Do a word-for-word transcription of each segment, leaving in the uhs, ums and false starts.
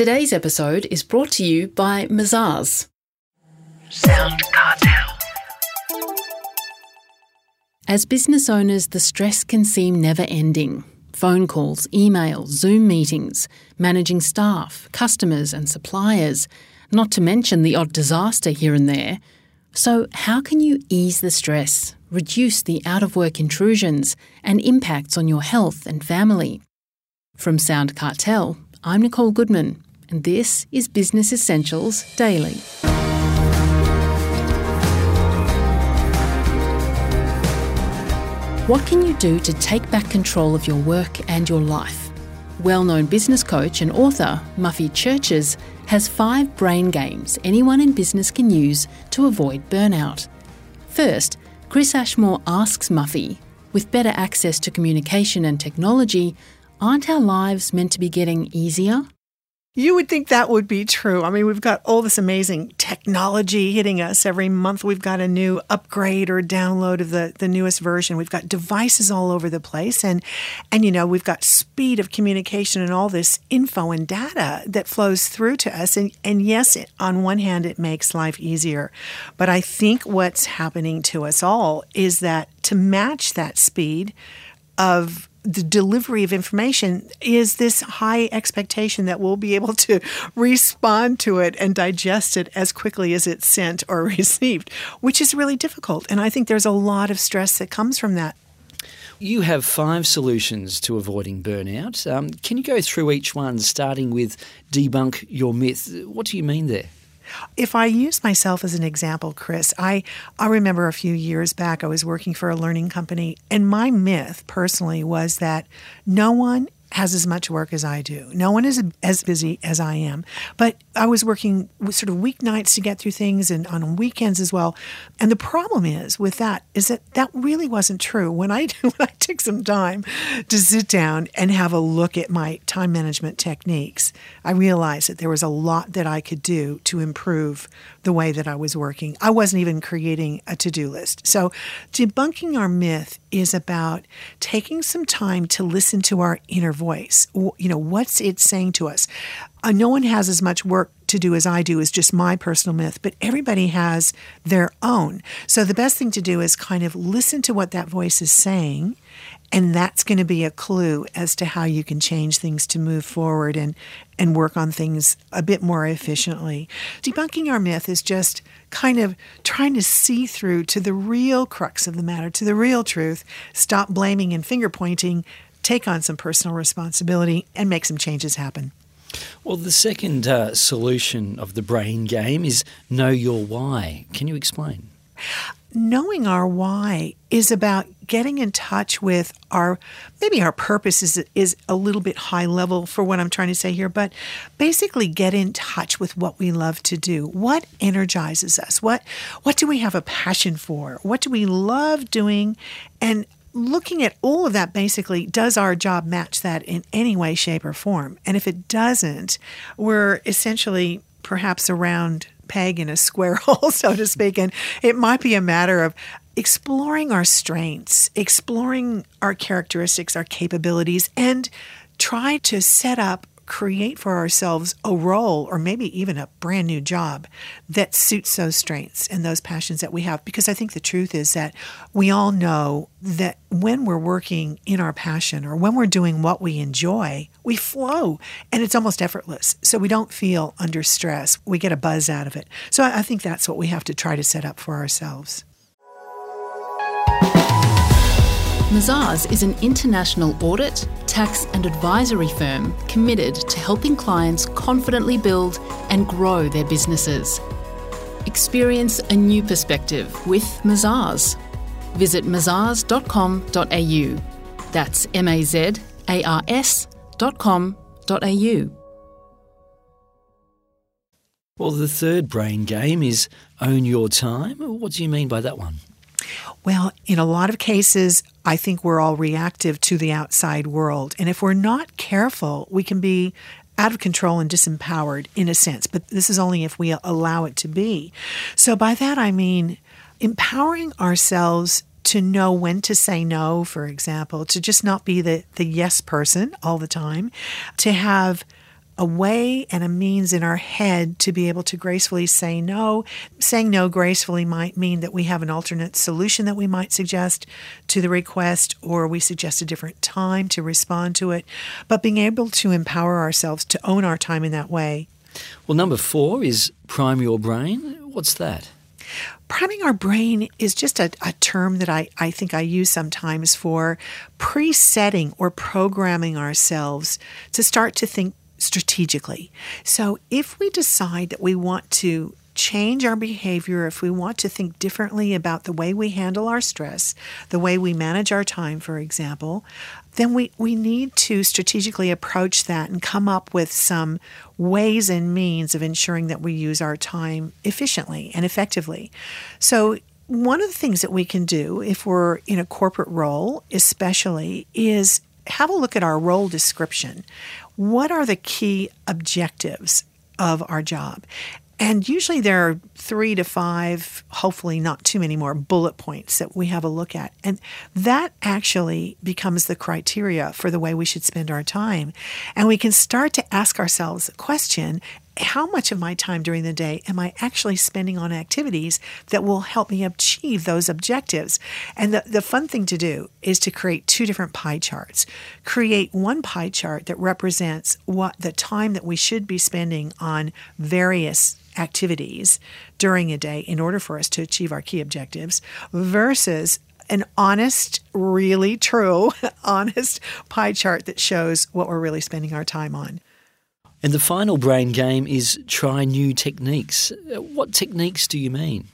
Today's episode is brought to you by Mazars. Sound Cartel. As business owners, the stress can seem never-ending. Phone calls, emails, Zoom meetings, managing staff, customers and suppliers, not to mention the odd disaster here and there. So how can you ease the stress, reduce the out-of-work intrusions and impacts on your health and family? From Sound Cartel, I'm Nicole Goodman, and this is Business Essentials Daily. What can you do to take back control of your work and your life? Well-known business coach and author Muffy Churches has five brain games anyone in business can use to avoid burnout. First, Chris Ashmore asks Muffy, with better access to communication and technology, aren't our lives meant to be getting easier? You would think that would be true. I mean, we've got all this amazing technology hitting us. Every month we've got a new upgrade or download of the, the newest version. We've got devices all over the place. And, and, you know, we've got speed of communication and all this info and data that flows through to us. And, and yes, it, on one hand, it makes life easier. But I think what's happening to us all is that to match that speed of the delivery of information is this high expectation that we'll be able to respond to it and digest it as quickly as it's sent or received, which is really difficult. And I think there's a lot of stress that comes from that. You have five solutions to avoiding burnout. Um, can you go through each one, starting with debunk your myth? What do you mean there? If I use myself as an example, Chris, I, I remember a few years back I was working for a learning company, and my myth personally was that no one has as much work as I do. No one is as busy as I am. But I was working with sort of weeknights to get through things and on weekends as well. And the problem is with that is that that really wasn't true. When I, when I took some time to sit down and have a look at my time management techniques, I realized that there was a lot that I could do to improve the way that I was working. I wasn't even creating a to-do list. So debunking our myth is about taking some time to listen to our inner voice. You know, what's it saying to us? Uh, no one has as much work to do as I do is just my personal myth, but everybody has their own. So the best thing to do is kind of listen to what that voice is saying, and that's going to be a clue as to how you can change things to move forward and, and work on things a bit more efficiently. Debunking our myth is just kind of trying to see through to the real crux of the matter, to the real truth, stop blaming and finger pointing, take on some personal responsibility, and make some changes happen. Well, the second uh, solution of the brain game is know your why. Can you explain? Knowing our why is about getting in touch with our, maybe our purpose is, is a little bit high level for what I'm trying to say here, but basically get in touch with what we love to do. What energizes us? What, what do we have a passion for? What do we love doing? And looking at all of that, basically, does our job match that in any way, shape, or form? And if it doesn't, we're essentially perhaps a round peg in a square hole, so to speak. And it might be a matter of exploring our strengths, exploring our characteristics, our capabilities, and try to set up, create for ourselves a role or maybe even a brand new job that suits those strengths and those passions that we have. Because I think the truth is that we all know that when we're working in our passion or when we're doing what we enjoy, we flow and it's almost effortless. So we don't feel under stress. We get a buzz out of it. So I think that's what we have to try to set up for ourselves. Mazars is an international audit, tax and advisory firm committed to helping clients confidently build and grow their businesses. Experience a new perspective with Mazars. Visit mazars dot com dot a u. That's M A Z A R S dot com dot au. Well, the third brain game is own your time. What do you mean by that one? Well, in a lot of cases, I think we're all reactive to the outside world. And if we're not careful, we can be out of control and disempowered in a sense. But this is only if we allow it to be. So by that, I mean empowering ourselves to know when to say no, for example, to just not be the, the yes person all the time, to have a way and a means in our head to be able to gracefully say no. Saying no gracefully might mean that we have an alternate solution that we might suggest to the request, or we suggest a different time to respond to it. But being able to empower ourselves to own our time in that way. Well, number four is prime your brain. What's that? Priming our brain is just a, a term that I, I think I use sometimes for presetting or programming ourselves to start to think strategically. So if we decide that we want to change our behavior, if we want to think differently about the way we handle our stress, the way we manage our time, for example, then we, we need to strategically approach that and come up with some ways and means of ensuring that we use our time efficiently and effectively. So one of the things that we can do if we're in a corporate role, especially, is have a look at our role description. What are the key objectives of our job? And usually there are three to five, hopefully not too many more, bullet points that we have a look at. And that actually becomes the criteria for the way we should spend our time. And we can start to ask ourselves a question, how much of my time during the day am I actually spending on activities that will help me achieve those objectives? And the, the fun thing to do is to create two different pie charts. Create one pie chart that represents what the time that we should be spending on various activities during a day in order for us to achieve our key objectives versus an honest, really true, honest pie chart that shows what we're really spending our time on. And the final brain game is try new techniques. What techniques do you mean?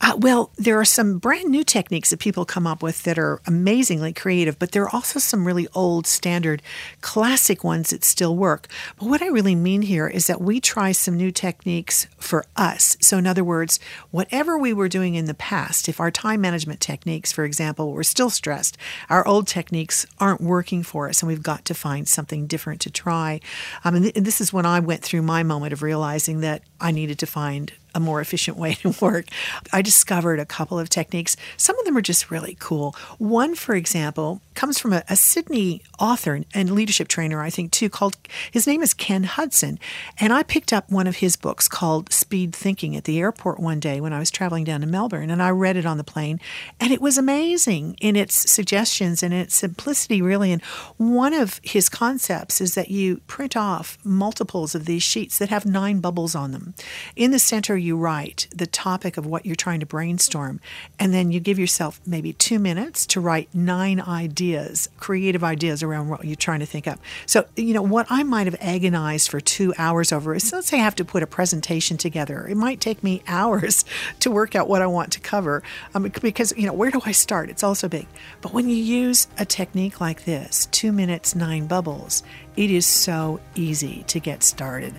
Uh, well, there are some brand new techniques that people come up with that are amazingly creative, but there are also some really old, standard, classic ones that still work. But what I really mean here is that we try some new techniques for us. So in other words, whatever we were doing in the past, if our time management techniques, for example, were still stressed, our old techniques aren't working for us, and we've got to find something different to try. Um, and, th- and this is when I went through my moment of realizing that I needed to find a more efficient way to work. I discovered a couple of techniques. Some of them are just really cool. One, for example, comes from a, a Sydney author and leadership trainer, I think, too, called, his name is Ken Hudson. And I picked up one of his books called Speed Thinking at the airport one day when I was traveling down to Melbourne, and I read it on the plane. And it was amazing in its suggestions and its simplicity, really. And one of his concepts is that you print off multiples of these sheets that have nine bubbles on them. In the center, you write the topic of what you're trying to brainstorm, and then you give yourself maybe two minutes to write nine ideas, creative ideas around what you're trying to think up. So, you know, what I might have agonized for two hours over is, let's say I have to put a presentation together. It might take me hours to work out what I want to cover um, because, you know, where do I start? It's also big. But when you use a technique like this, two minutes, nine bubbles, it is so easy to get started.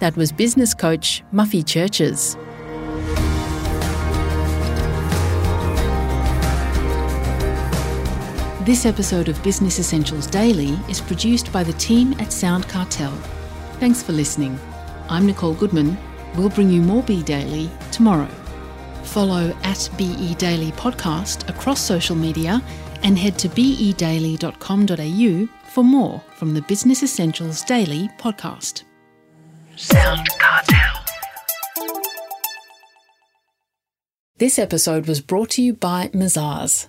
That was business coach Muffy Churches. This episode of Business Essentials Daily is produced by the team at Sound Cartel. Thanks for listening. I'm Nicole Goodman. We'll bring you more Be Daily tomorrow. Follow at B E Daily Podcast across social media and head to b e daily dot com dot a u for more from the Business Essentials Daily podcast. Sound Cartel. This episode was brought to you by Mazars.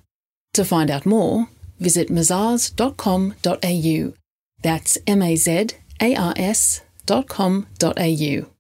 To find out more, visit mazars dot com dot a u. That's M A Z A R S dot com dot a u.